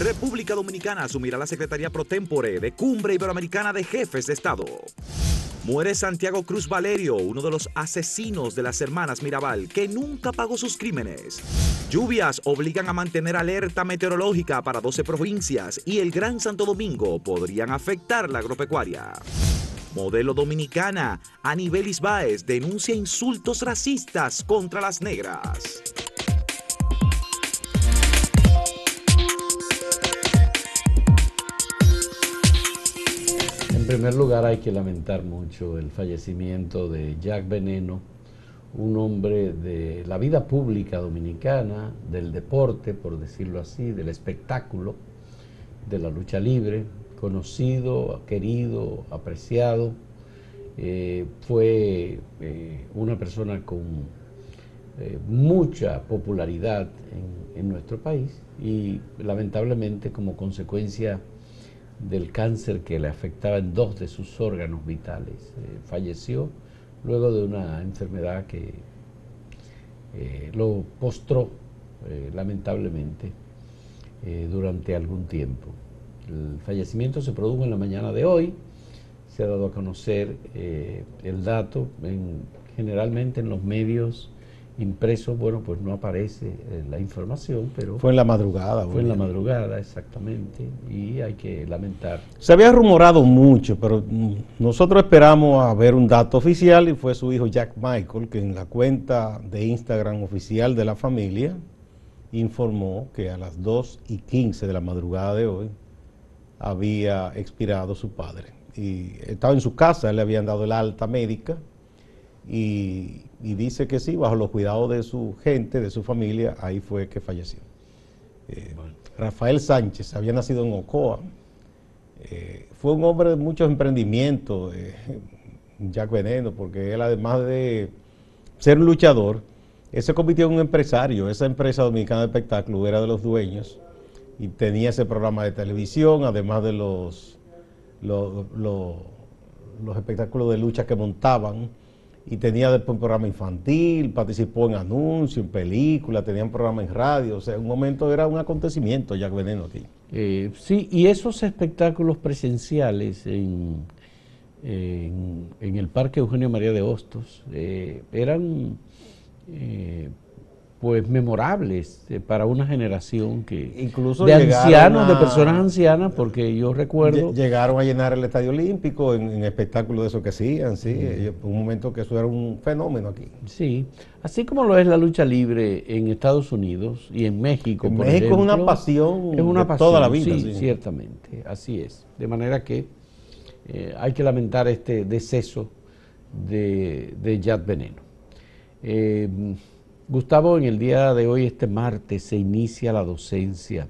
República Dominicana asumirá la Secretaría Pro Tempore de Cumbre Iberoamericana de Jefes de Estado. Muere Santiago Cruz Valerio, uno de los asesinos de las hermanas Mirabal, que nunca pagó sus crímenes. Lluvias obligan a mantener alerta meteorológica para 12 provincias y el Gran Santo Domingo podrían afectar la agropecuaria. Modelo dominicana, Aníbal Isbaez denuncia insultos racistas contra las negras. En primer lugar, hay que lamentar mucho el fallecimiento de Jack Veneno, un hombre de la vida pública dominicana, del deporte, por decirlo así, del espectáculo, de la lucha libre, conocido, querido, apreciado. Fue una persona con mucha popularidad en nuestro país y lamentablemente como consecuencia del cáncer que le afectaba en dos de sus órganos vitales. Falleció luego de una enfermedad que lo postró lamentablemente durante algún tiempo. El fallecimiento se produjo en la mañana de hoy. Se ha dado a conocer el dato. Generalmente en los medios impresos, bueno, pues no aparece la información, pero... Fue en la madrugada. Fue en la madrugada, exactamente, y hay que lamentar. Se había rumorado mucho, pero nosotros esperamos a ver un dato oficial, y fue su hijo Jack Michael, que en la cuenta de Instagram oficial de la familia, informó que a las 2:15 de la madrugada de hoy había expirado su padre. Y estaba en su casa, le habían dado el alta médica, y dice que sí, bajo los cuidados de su gente, de su familia, ahí fue que falleció. Bueno. Rafael Sánchez había nacido en Ocoa, fue un hombre de muchos emprendimientos, Jack Veneno, porque él, además de ser un luchador, se convirtió en un empresario. Esa empresa dominicana de espectáculo era de los dueños y tenía ese programa de televisión, además de los espectáculos de lucha que montaban. Y tenía después un programa infantil, participó en anuncios, en películas, tenía un programa en radio. O sea, en un momento era un acontecimiento Jack Veneno aquí. Sí, y esos espectáculos presenciales en el Parque Eugenio María de Hostos eran pues memorables para una generación que... Incluso de ancianos, de personas ancianas, porque yo recuerdo... Llegaron a llenar el Estadio Olímpico en espectáculos de eso que hacían, sí, un momento que eso era un fenómeno aquí. Sí, así como lo es la lucha libre en Estados Unidos y en México, por ejemplo. México es una pasión toda la vida. Sí, sí, ciertamente, así es. De manera que hay que lamentar este deceso de Jack Veneno. Gustavo, en el día de hoy, este martes, se inicia la docencia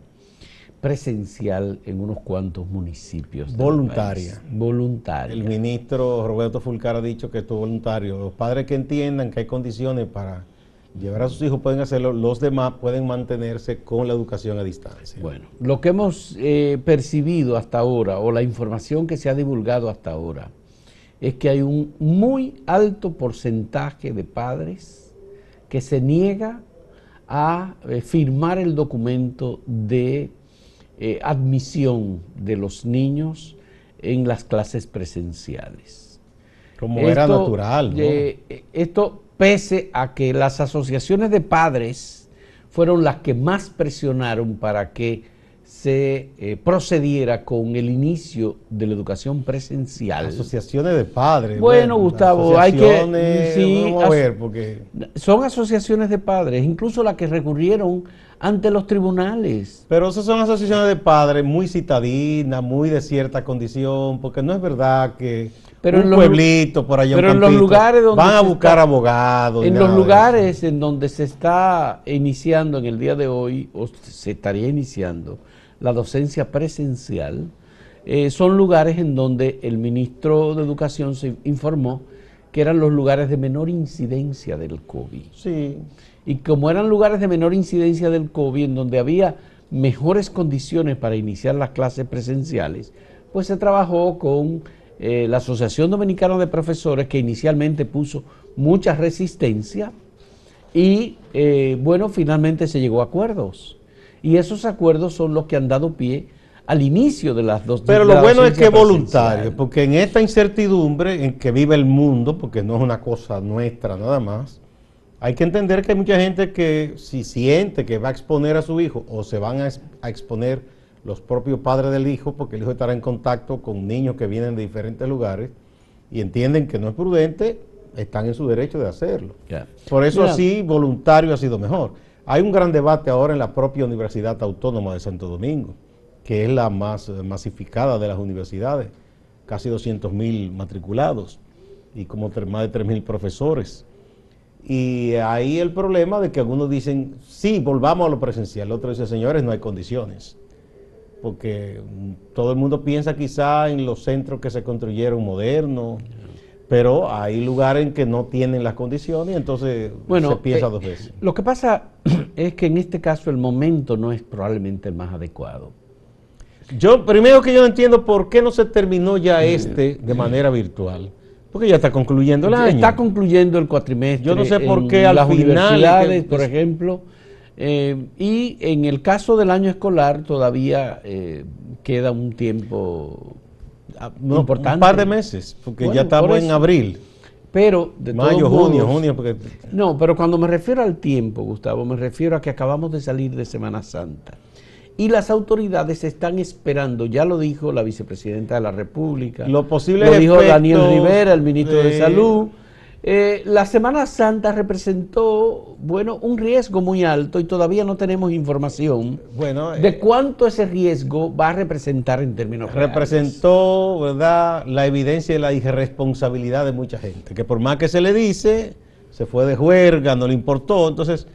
presencial en unos cuantos municipios. Voluntaria. Voluntaria. El ministro Roberto Fulcar ha dicho que esto es voluntario. Los padres que entiendan que hay condiciones para llevar a sus hijos pueden hacerlo, los demás pueden mantenerse con la educación a distancia. Bueno, lo que hemos percibido hasta ahora, o la información que se ha divulgado hasta ahora, es que hay un muy alto porcentaje de padres que se niega a firmar el documento de admisión de los niños en las clases presenciales. Como esto era natural, ¿no? Esto pese a que las asociaciones de padres fueron las que más presionaron para que se procediera con el inicio de la educación presencial. Asociaciones de padres. Bueno, Gustavo, hay que... Sí, vamos a ver, porque... Son asociaciones de padres, incluso las que recurrieron ante los tribunales. Pero esas son asociaciones de padres muy citadinas, muy de cierta condición, porque no es verdad que... Pero un pueblito por allá, pero un campito, en los lugares donde van a buscar abogados. En los lugares en donde se está iniciando en el día de hoy, o se estaría iniciando, la docencia presencial, son lugares en donde el ministro de Educación se informó que eran los lugares de menor incidencia del COVID. Sí. Y como eran lugares de menor incidencia del COVID, en donde había mejores condiciones para iniciar las clases presenciales, pues se trabajó con la Asociación Dominicana de Profesores, que inicialmente puso mucha resistencia y, bueno, finalmente se llegó a acuerdos. y esos acuerdos son los que han dado pie al inicio de las dos. Pero lo bueno es que es voluntario, porque en esta incertidumbre en que vive el mundo, porque no es una cosa nuestra nada más, hay que entender que hay mucha gente que si siente que va a exponer a su hijo o se van a exponer los propios padres del hijo, porque el hijo estará en contacto con niños que vienen de diferentes lugares y entienden que no es prudente, están en su derecho de hacerlo. Yeah. Por eso así voluntario ha sido mejor. Hay un gran debate ahora en la propia Universidad Autónoma de Santo Domingo, que es la más masificada de las universidades, casi 200.000 matriculados y como más de 3.000 profesores. Y ahí el problema de que algunos dicen, sí, volvamos a lo presencial. Otros dicen, señores, no hay condiciones. Porque todo el mundo piensa quizá en los centros que se construyeron modernos, pero hay lugares en que no tienen las condiciones, entonces se piensa dos veces. Lo que pasa es que en este caso el momento no es probablemente el más adecuado. Primero yo no entiendo por qué no se terminó ya de manera virtual. Porque ya está concluyendo el año. Está concluyendo el cuatrimestre. Yo no sé por qué al final, universidades, por ejemplo, y en el caso del año escolar todavía queda un tiempo importante. Un par de meses, porque ya estamos en abril. Pero de mayo, junio, porque... No, pero cuando me refiero al tiempo, Gustavo, me refiero a que acabamos de salir de Semana Santa. Y las autoridades están esperando, ya lo dijo la vicepresidenta de la República, lo dijo Daniel Rivera, el ministro de Salud. La Semana Santa representó, un riesgo muy alto y todavía no tenemos información de cuánto ese riesgo va a representar en términos reales. Representó, ¿verdad?, la evidencia de la irresponsabilidad de mucha gente, que por más que se le dice, se fue de juerga, no le importó, entonces...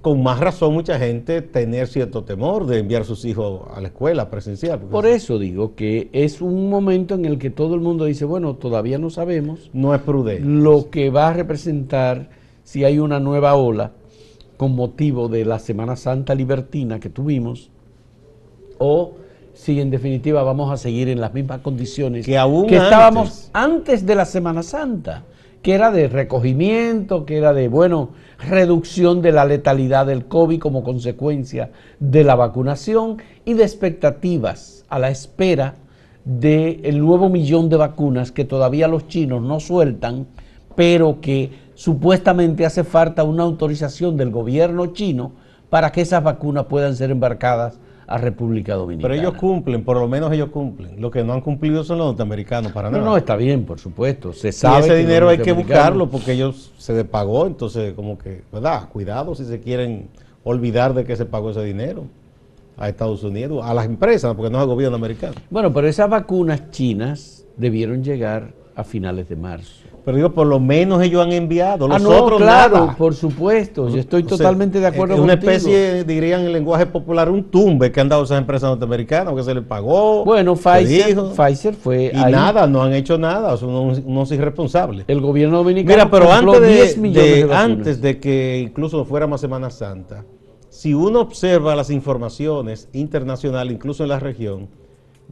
Con más razón mucha gente tener cierto temor de enviar a sus hijos a la escuela presencial. Por eso digo que es un momento en el que todo el mundo dice, todavía no sabemos. No es prudente. Lo que va a representar si hay una nueva ola con motivo de la Semana Santa libertina que tuvimos o si en definitiva vamos a seguir en las mismas condiciones que estábamos antes de la Semana Santa. Que era de recogimiento, que era de, reducción de la letalidad del COVID como consecuencia de la vacunación y de expectativas a la espera del nuevo millón de vacunas que todavía los chinos no sueltan, pero que supuestamente hace falta una autorización del gobierno chino para que esas vacunas puedan ser embarcadas a República Dominicana. Pero ellos cumplen, por lo menos ellos cumplen. Lo que no han cumplido son los norteamericanos para nada. No, está bien, por supuesto. Se sabe y ese dinero hay que buscarlo porque ellos se les pagó, entonces como que, ¿verdad? Cuidado si se quieren olvidar de que se pagó ese dinero a Estados Unidos, a las empresas, porque no es al gobierno americano. Pero esas vacunas chinas debieron llegar a finales de marzo. Pero digo, por lo menos ellos han enviado. Nosotros nada. Por supuesto. Yo estoy totalmente de acuerdo contigo. Una especie, dirían en lenguaje popular, un tumbe que han dado esas empresas norteamericanas, que se les pagó. Pfizer fue y ahí. Nada, no han hecho nada, son unos irresponsables. El gobierno dominicano. Mira, pero antes de que incluso fuéramos Semana Santa, si uno observa las informaciones internacionales, incluso en la región,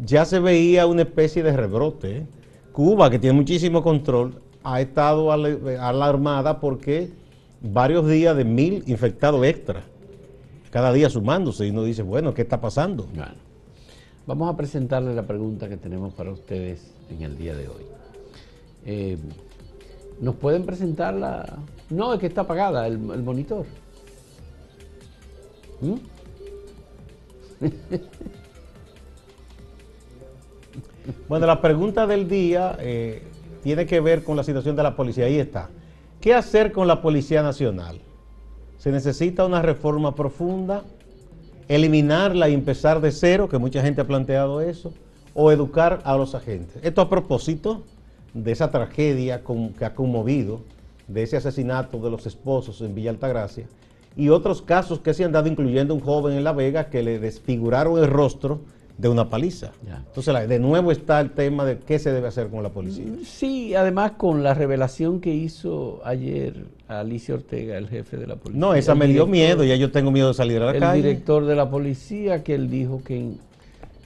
ya se veía una especie de rebrote. Cuba, que tiene muchísimo control, ha estado alarmada porque varios días de 1.000 infectados extra, cada día sumándose, y uno dice, ¿qué está pasando? Vamos a presentarle la pregunta que tenemos para ustedes en el día de hoy. ¿Nos pueden presentar la...? No, es que está apagada el monitor. La pregunta del día... tiene que ver con la situación de la policía. Ahí está. ¿Qué hacer con la Policía Nacional? ¿Se necesita una reforma profunda? ¿Eliminarla y empezar de cero? Que mucha gente ha planteado eso. ¿O educar a los agentes? Esto a propósito de esa tragedia que ha conmovido, de ese asesinato de los esposos en Villa Altagracia y otros casos que se han dado, incluyendo un joven en La Vega que le desfiguraron el rostro de una paliza. Entonces, de nuevo está el tema de qué se debe hacer con la policía. Sí, además con la revelación que hizo ayer a Alicia Ortega, el jefe de la policía. No, esa me dio miedo, ya yo tengo miedo de salir a la calle. El director de la policía, que él dijo que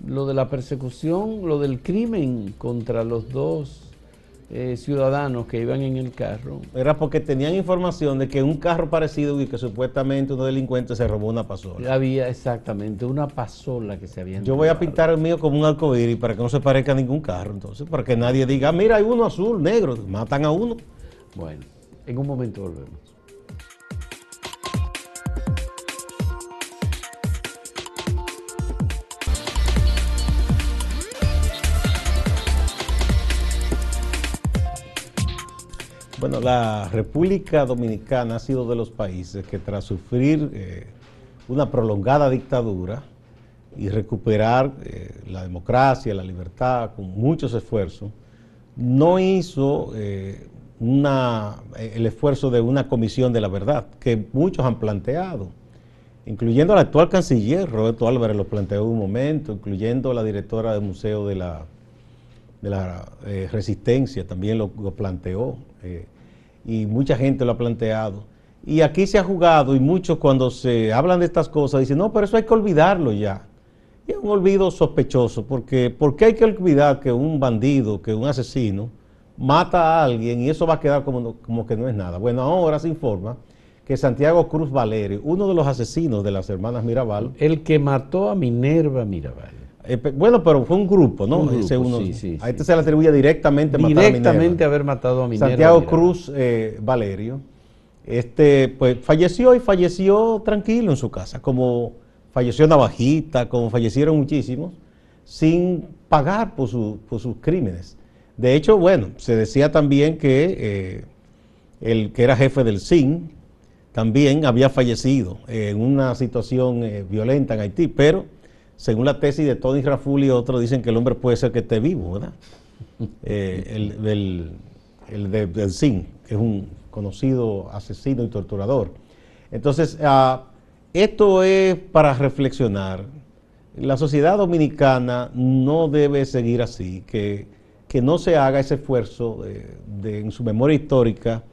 lo de la persecución, lo del crimen contra los dos ciudadanos que iban en el carro. Era porque tenían información de que un carro parecido y que supuestamente unos delincuentes se robó una pasola. Había exactamente una pasola que se había enterrado. Yo voy a pintar el mío como un arcoíris para que no se parezca a ningún carro, entonces, para que nadie diga, mira, hay uno azul, negro, matan a uno. Bueno, en un momento volvemos. Bueno, la República Dominicana ha sido de los países que tras sufrir una prolongada dictadura y recuperar la democracia, la libertad con muchos esfuerzos, no hizo el esfuerzo de una comisión de la verdad que muchos han planteado, incluyendo al actual canciller, Roberto Álvarez lo planteó en un momento, incluyendo a la directora del Museo de la Resistencia también lo planteó. Y mucha gente lo ha planteado y aquí se ha jugado y muchos cuando se hablan de estas cosas dicen no, pero eso hay que olvidarlo ya, y es un olvido sospechoso porque ¿por qué hay que olvidar que un bandido, que un asesino mata a alguien y eso va a quedar como que no es nada? Bueno, ahora se informa que Santiago Cruz Valerio, uno de los asesinos de las hermanas Mirabal, el que mató a Minerva Mirabal, bueno, pero fue un grupo, ¿no? Un grupo, a este se le atribuye directamente haber matado a Minerva. Santiago Cruz Valerio, pues falleció tranquilo en su casa, como falleció Navajita, como fallecieron muchísimos, sin pagar por sus crímenes. De hecho, bueno, se decía también que el que era jefe del SIN también había fallecido en una situación violenta en Haití, pero según la tesis de Tony Raful y otros, dicen que el hombre puede ser que esté vivo, ¿verdad? El del SIN, que es un conocido asesino y torturador. Entonces, esto es para reflexionar. La sociedad dominicana no debe seguir así, que no se haga ese esfuerzo en su memoria histórica,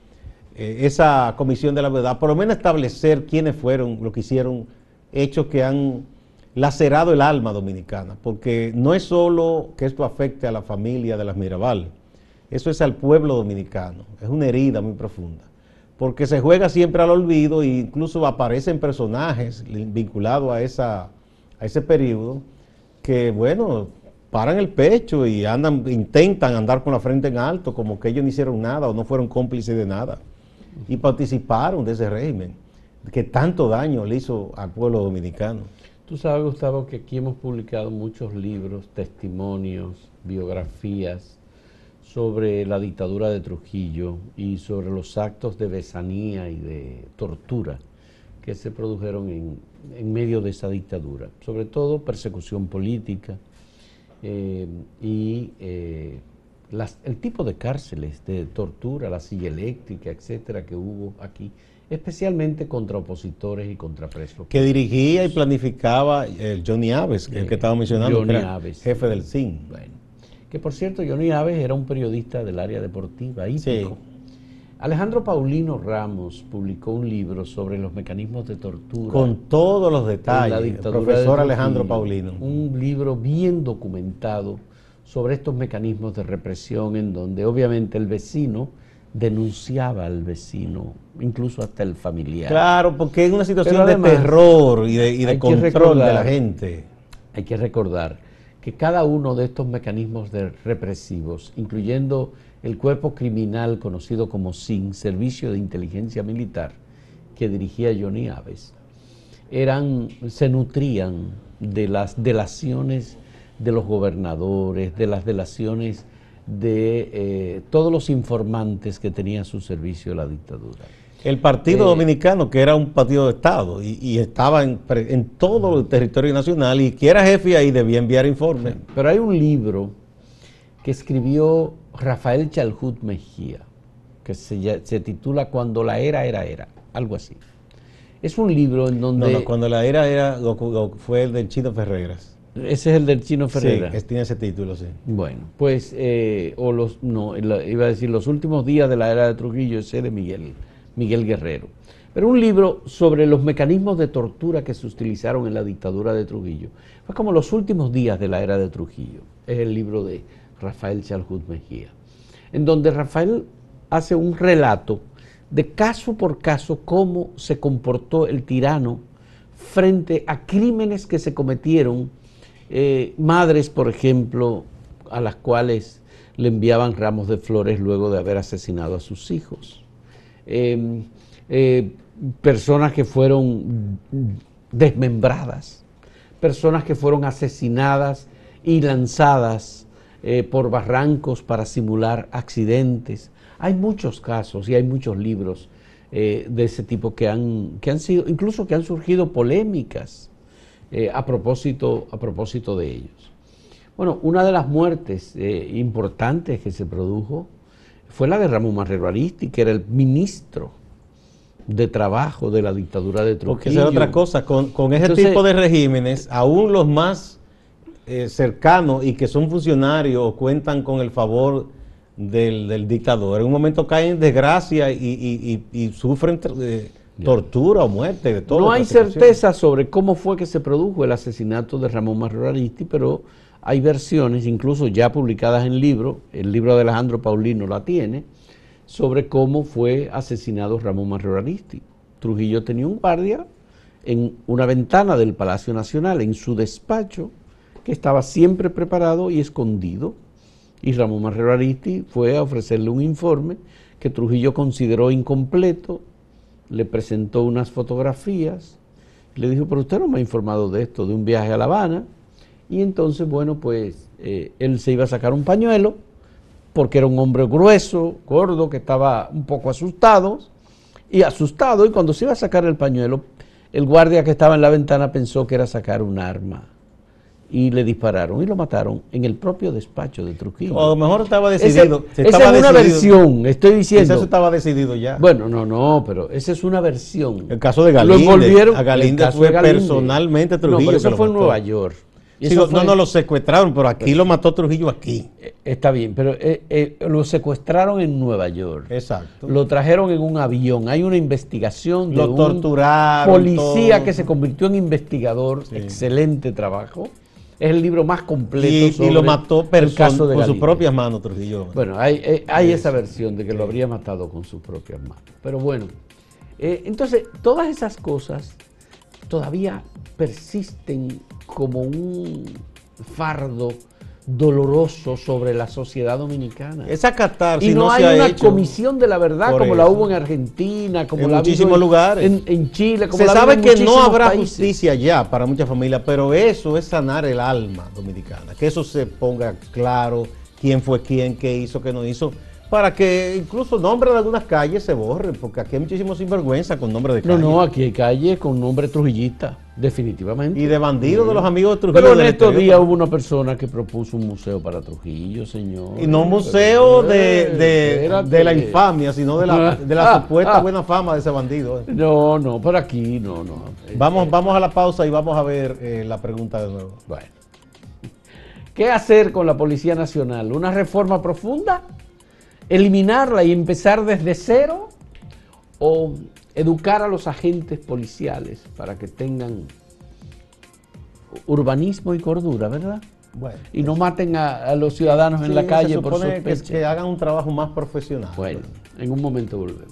esa comisión de la verdad, por lo menos establecer quiénes fueron, lo que hicieron, hechos que han lacerado el alma dominicana, porque no es solo que esto afecte a la familia de las Mirabal, eso es al pueblo dominicano, es una herida muy profunda, porque se juega siempre al olvido e incluso aparecen personajes vinculados a ese periodo que, bueno, paran el pecho y intentan andar con la frente en alto, como que ellos no hicieron nada o no fueron cómplices de nada, y participaron de ese régimen que tanto daño le hizo al pueblo dominicano. Tú sabes, Gustavo, que aquí hemos publicado muchos libros, testimonios, biografías sobre la dictadura de Trujillo y sobre los actos de besanía y de tortura que se produjeron en medio de esa dictadura, sobre todo persecución política el tipo de cárceles, de tortura, la silla eléctrica, etcétera, que hubo aquí, especialmente contra opositores y contra presos. Que dirigía y planificaba Johnny Abbes, el que estaba mencionando, Johnny Abbes, jefe del SIN. Bueno, que por cierto, Johnny Abbes era un periodista del área deportiva, hípico. Sí. Alejandro Paulino Ramos publicó un libro sobre los mecanismos de tortura. Con todos los detalles, la dictadura el profesor de Alejandro Paulino. Un libro bien documentado sobre estos mecanismos de represión en donde obviamente el vecino denunciaba al vecino, incluso hasta el familiar. Claro, porque es una situación además, de terror y de control de la gente. Hay que recordar que cada uno de estos mecanismos represivos, incluyendo el cuerpo criminal conocido como SIN, Servicio de Inteligencia Militar, que dirigía Johnny Abbes, se nutrían de las delaciones de los gobernadores, de las delaciones de todos los informantes que tenía a su servicio la dictadura. El Partido Dominicano, que era un partido de Estado y estaba en todo el territorio nacional y que era jefe ahí, debía enviar informes. Pero hay un libro que escribió Rafael Chaljub Mejía, que se titula Cuando la era, algo así. Es un libro en donde... No, Cuando la era fue el del Chino Ferreras. Ese es el del Chino Ferreras. Sí, tiene ese título, sí. Bueno, pues, iba a decir, Los últimos días de la era de Trujillo, ese de Miguel Guerrero. Pero un libro sobre los mecanismos de tortura que se utilizaron en la dictadura de Trujillo. Fue como Los últimos días de la era de Trujillo. Es el libro de Rafael Chaljub Mejía. en donde Rafael hace un relato de caso por caso cómo se comportó el tirano frente a crímenes que se cometieron, madres, por ejemplo, a las cuales le enviaban ramos de flores luego de haber asesinado a sus hijos, personas que fueron desmembradas, personas que fueron asesinadas y lanzadas por barrancos para simular accidentes. Hay muchos casos y hay muchos libros de ese tipo que han sido, incluso que han surgido polémicas a propósito de ellos. Bueno, una de las muertes importantes que se produjo fue la de Ramón Marrero Aristi, que era el ministro de trabajo de la dictadura de Trujillo. Porque esa es otra cosa, con ese tipo de regímenes, aún los más cercanos y que son funcionarios o cuentan con el favor del dictador, en un momento caen en desgracia y sufren tortura o muerte. De todo. No hay certeza sobre cómo fue que se produjo el asesinato de Ramón Marrero Aristi, pero hay versiones, incluso ya publicadas en libros, el libro de Alejandro Paulino la tiene, sobre cómo fue asesinado Ramón Marrero Aristi. Trujillo tenía un guardia en una ventana del Palacio Nacional, en su despacho, que estaba siempre preparado y escondido, y Ramón Marrero Aristi fue a ofrecerle un informe que Trujillo consideró incompleto, le presentó unas fotografías, le dijo, pero usted no me ha informado de esto, de un viaje a La Habana, y entonces, bueno, pues él se iba a sacar un pañuelo, porque era un hombre grueso, gordo, que estaba un poco asustado, y cuando se iba a sacar el pañuelo, el guardia que estaba en la ventana pensó que era sacar un arma, y le dispararon y lo mataron en el propio despacho de Trujillo. O a lo mejor estaba decidido. Esa es una versión, estoy diciendo. Eso estaba decidido ya. Bueno, no, pero esa es una versión. El caso de Galinda. Lo envolvieron. A Galinda fue personalmente Trujillo. No, pero eso fue en Nueva York. Sí, no lo secuestraron, pero aquí lo mató Trujillo aquí. Está bien, pero lo secuestraron en Nueva York. Exacto. Lo trajeron en un avión. Hay una investigación de un policía que se convirtió en investigador. Sí. Excelente trabajo. Es el libro más completo sobre lo mató el caso de Galinda. Con sus propias manos, Trujillo. Bueno, hay esa versión de que lo habría matado con sus propias manos. Pero bueno, entonces todas esas cosas todavía persisten como un fardo doloroso sobre la sociedad dominicana. Esa catarsis y no hay una comisión de la verdad como la hubo en Argentina, como la ha habido en muchísimos lugares, en Chile. Se sabe que no habrá justicia ya para muchas familias, pero eso es sanar el alma dominicana, que eso se ponga claro, quién fue quién, qué hizo, qué no hizo, para que incluso nombres de algunas calles se borren, porque aquí hay muchísimos sinvergüenza con nombre de calles. No, aquí hay calles con nombre trujillista, definitivamente. Y de bandidos de los amigos de Trujillo. Pero en estos días hubo una persona que propuso un museo para Trujillo, señor. Y no un museo de la infamia, sino de la supuesta buena fama de ese bandido. No, por aquí no. Vamos a la pausa y vamos a ver la pregunta de nuevo. Bueno. ¿Qué hacer con la Policía Nacional? ¿Una reforma profunda? ¿Eliminarla y empezar desde cero? ¿O educar a los agentes policiales para que tengan urbanismo y cordura, verdad? Bueno, y no maten a los ciudadanos en la calle por sospecha. Que hagan un trabajo más profesional. Bueno, en un momento volvemos.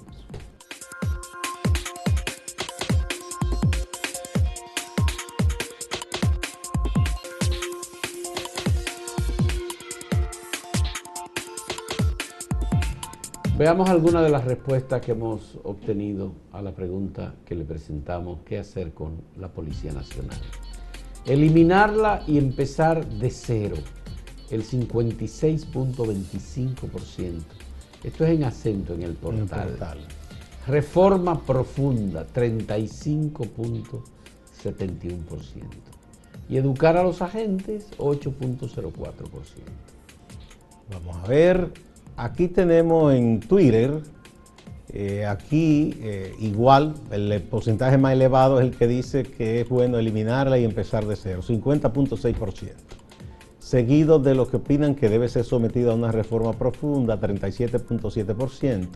Veamos algunas de las respuestas que hemos obtenido a la pregunta que le presentamos, ¿qué hacer con la Policía Nacional? Eliminarla y empezar de cero, el 56.25%. Esto es en acento en el portal. Reforma profunda, 35.71%. Y educar a los agentes, 8.04%. Vamos a ver. Aquí tenemos en Twitter, igual, el porcentaje más elevado es el que dice que es bueno eliminarla y empezar de cero, 50.6%. Seguido de los que opinan que debe ser sometida a una reforma profunda, 37.7%.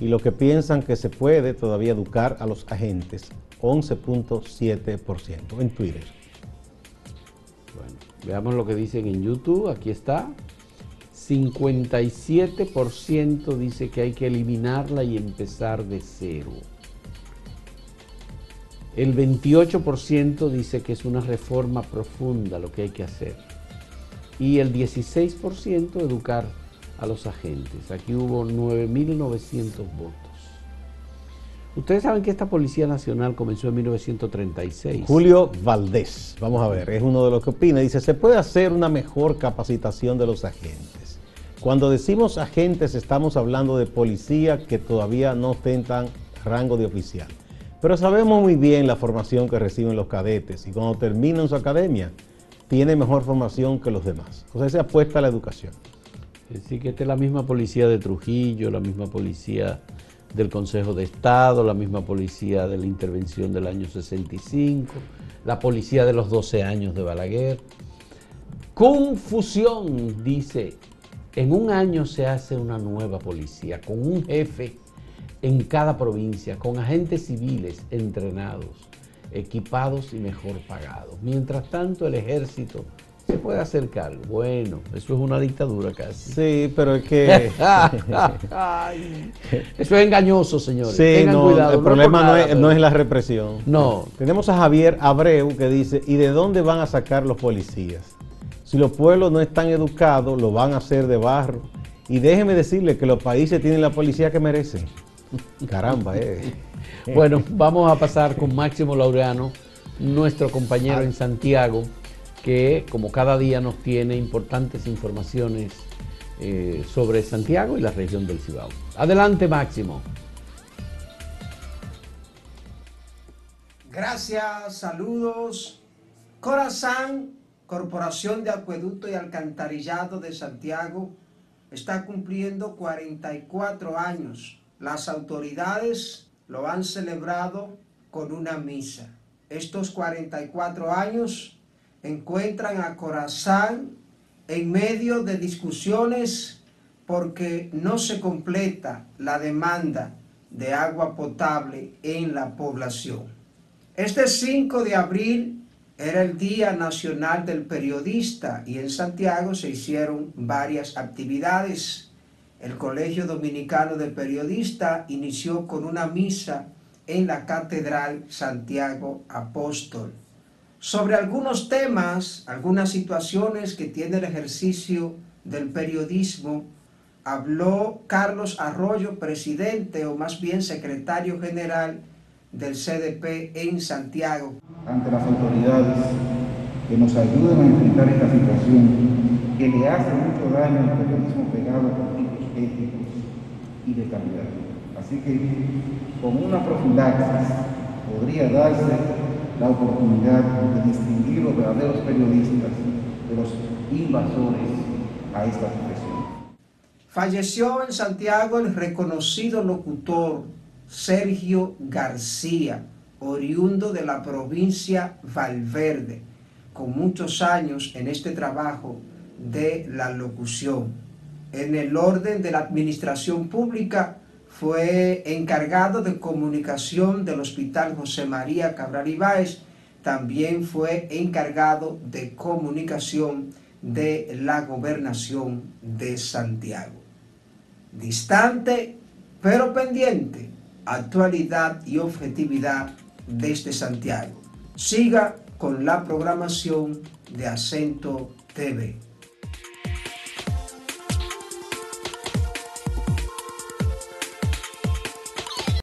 Y los que piensan que se puede todavía educar a los agentes, 11.7% en Twitter. Bueno, veamos lo que dicen en YouTube, aquí está. 57% dice que hay que eliminarla y empezar de cero. El 28% dice que es una reforma profunda lo que hay que hacer. Y el 16% educar a los agentes. Aquí hubo 9.900 votos. Ustedes saben que esta Policía Nacional comenzó en 1936. Julio Valdés, vamos a ver, es uno de los que opina. Dice, se puede hacer una mejor capacitación de los agentes. Cuando decimos agentes, estamos hablando de policía que todavía no ostentan rango de oficial. Pero sabemos muy bien la formación que reciben los cadetes y cuando terminan su academia, tienen mejor formación que los demás. O sea, se apuesta a la educación. Así que esta es la misma policía de Trujillo, la misma policía del Consejo de Estado, la misma policía de la intervención del año 65, la policía de los 12 años de Balaguer. Confusión, dice, en un año se hace una nueva policía, con un jefe en cada provincia, con agentes civiles entrenados, equipados y mejor pagados. Mientras tanto, el ejército se puede hacer cargo. Bueno, eso es una dictadura casi. Sí, pero es que... eso es engañoso, señores. Sí, tengan no, cuidado. El no problema nada, no, es, pero... no es la represión. No. Tenemos a Javier Abreu que dice, ¿y de dónde van a sacar los policías? Si los pueblos no están educados, lo van a hacer de barro. Y déjeme decirle que los países tienen la policía que merecen. Caramba, Bueno, vamos a pasar con Máximo Laureano, nuestro compañero en Santiago, que como cada día nos tiene importantes informaciones sobre Santiago y la región del Cibao. Adelante, Máximo. Gracias, saludos. CORAASAN, Corporación de Acueducto y Alcantarillado de Santiago, está cumpliendo 44 años. Las autoridades lo han celebrado con una misa. Estos 44 años... encuentran a CORAASAN en medio de discusiones porque no se completa la demanda de agua potable en la población. Este 5 de abril era el Día Nacional del Periodista y en Santiago se hicieron varias actividades. El Colegio Dominicano del Periodista inició con una misa en la Catedral Santiago Apóstol. Sobre algunos temas, algunas situaciones que tiene el ejercicio del periodismo, habló Carlos Arroyo, presidente o más bien secretario general del CDP en Santiago. Ante las autoridades que nos ayuden a enfrentar esta situación que le hace mucho daño al periodismo pegado a conflictos éticos y de calidad. Así que con una profilaxis podría darse la oportunidad de distinguir los verdaderos periodistas de los invasores a esta profesión. Falleció en Santiago el reconocido locutor Sergio García, oriundo de la provincia Valverde, con muchos años en este trabajo de la locución. En el orden de la administración pública, fue encargado de comunicación del Hospital José María Cabral Ibáez. También fue encargado de comunicación de la Gobernación de Santiago. Distante, pero pendiente, actualidad y objetividad desde Santiago. Siga con la programación de Acento TV.